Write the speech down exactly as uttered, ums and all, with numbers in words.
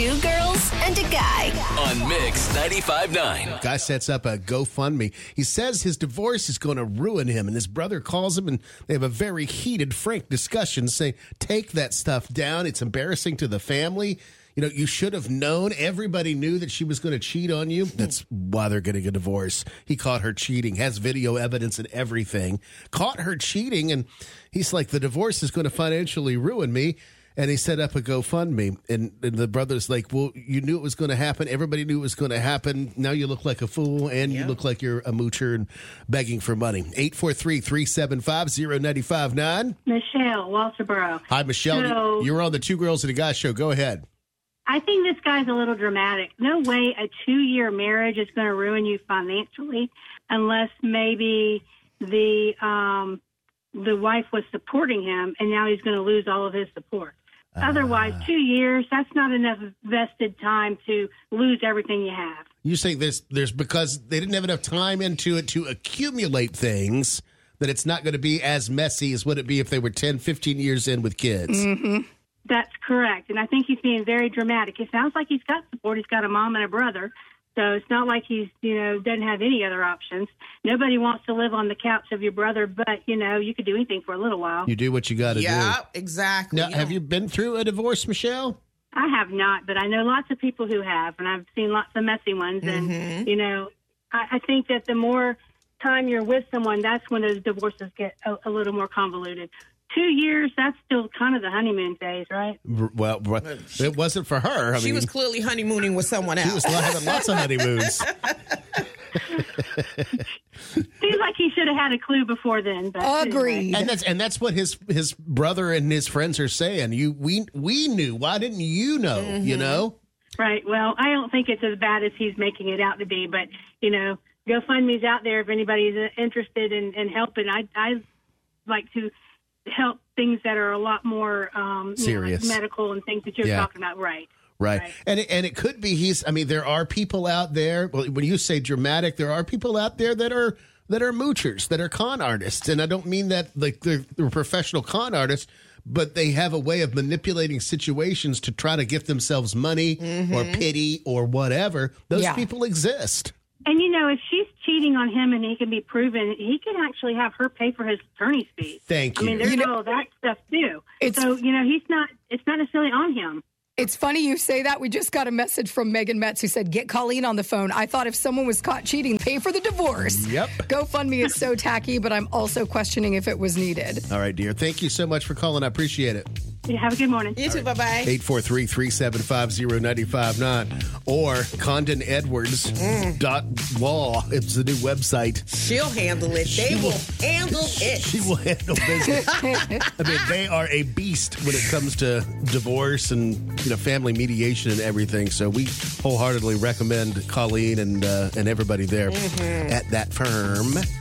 Two Girls and a Guy on Mix ninety-five point nine. Guy sets up a GoFundMe. He says his divorce is going to ruin him, and his brother calls him, and they have a very heated, frank discussion saying, take that stuff down. It's embarrassing to the family. You know, you should have known. Everybody knew that she was going to cheat on you. That's why they're getting a divorce. He caught her cheating, has video evidence and everything. Caught her cheating, and he's like, the divorce is going to financially ruin me. And he set up a GoFundMe. And, and the brother's like, well, you knew it was going to happen. Everybody knew it was going to happen. Now you look like a fool, and yeah. you look like you're a moocher and begging for money. eight four three, three seven five, zero nine five nine. Michelle, Walterboro. Hi, Michelle. So, you were on the Two Girls and a Guy show. Go ahead. I think this guy's a little dramatic. No way a two-year marriage is going to ruin you financially unless maybe the um, the wife was supporting him, and now he's going to lose all of his support. Uh, Otherwise, two years, that's not enough vested time to lose everything you have. You say there's, there's because they didn't have enough time into it to accumulate things that it's not going to be as messy as would it be if they were ten, fifteen years in with kids. Mm-hmm. That's correct, and I think he's being very dramatic. It sounds like he's got support. He's got a mom and a brother, so it's not like he's, you know, doesn't have any other options. Nobody wants to live on the couch of your brother, but, you know, you could do anything for a little while. You do what you got to yeah, do. Yeah, exactly. Now, yeah. Have you been through a divorce, Michelle? I have not, but I know lots of people who have, and I've seen lots of messy ones. Mm-hmm. And, you know, I, I think that the more time you're with someone, that's when those divorces get a, a little more convoluted. Two years, that's still kind of the honeymoon phase, right? Well, it wasn't for her. I she mean, was clearly honeymooning with someone else. She was having lots of honeymoons. Seems like he should have had a clue before then. But agreed. Anyway. And that's and that's what his his brother and his friends are saying. You we we knew. Why didn't you know? Mm-hmm. You know? Right. Well, I don't think it's as bad as he's making it out to be. But, you know, GoFundMe's out there if anybody's interested in, in helping. I I like to help things that are a lot more um, serious, you know, like medical and things that you're yeah. talking about, right? Right, right. And it, and it could be he's. I mean, there are people out there. Well, when you say dramatic, there are people out there that are that are moochers, that are con artists, and I don't mean that like they're, they're professional con artists, but they have a way of manipulating situations to try to get themselves money mm-hmm. or pity or whatever. Those yeah. people exist. And, you know, if she's cheating on him and he can be proven, he can actually have her pay for his attorney's fees. Thank you. I mean, there's you know, all that stuff, too. So, you know, he's not, it's not necessarily on him. It's funny you say that. We just got a message from Megan Metz who said, get Colleen on the phone. I thought if someone was caught cheating, pay for the divorce. Yep. GoFundMe is so tacky, but I'm also questioning if it was needed. All right, dear. Thank you so much for calling. I appreciate it. Have a good morning. You too. Right. Bye-bye. eight four three, three seven five, zero nine five nine or Condon Edwards mm. dot law. It's the new website. She'll handle it. She they will, will handle it. She will handle business. I mean, they are a beast when it comes to divorce and, you know, family mediation and everything. So we wholeheartedly recommend Colleen and uh, and everybody there mm-hmm. at that firm.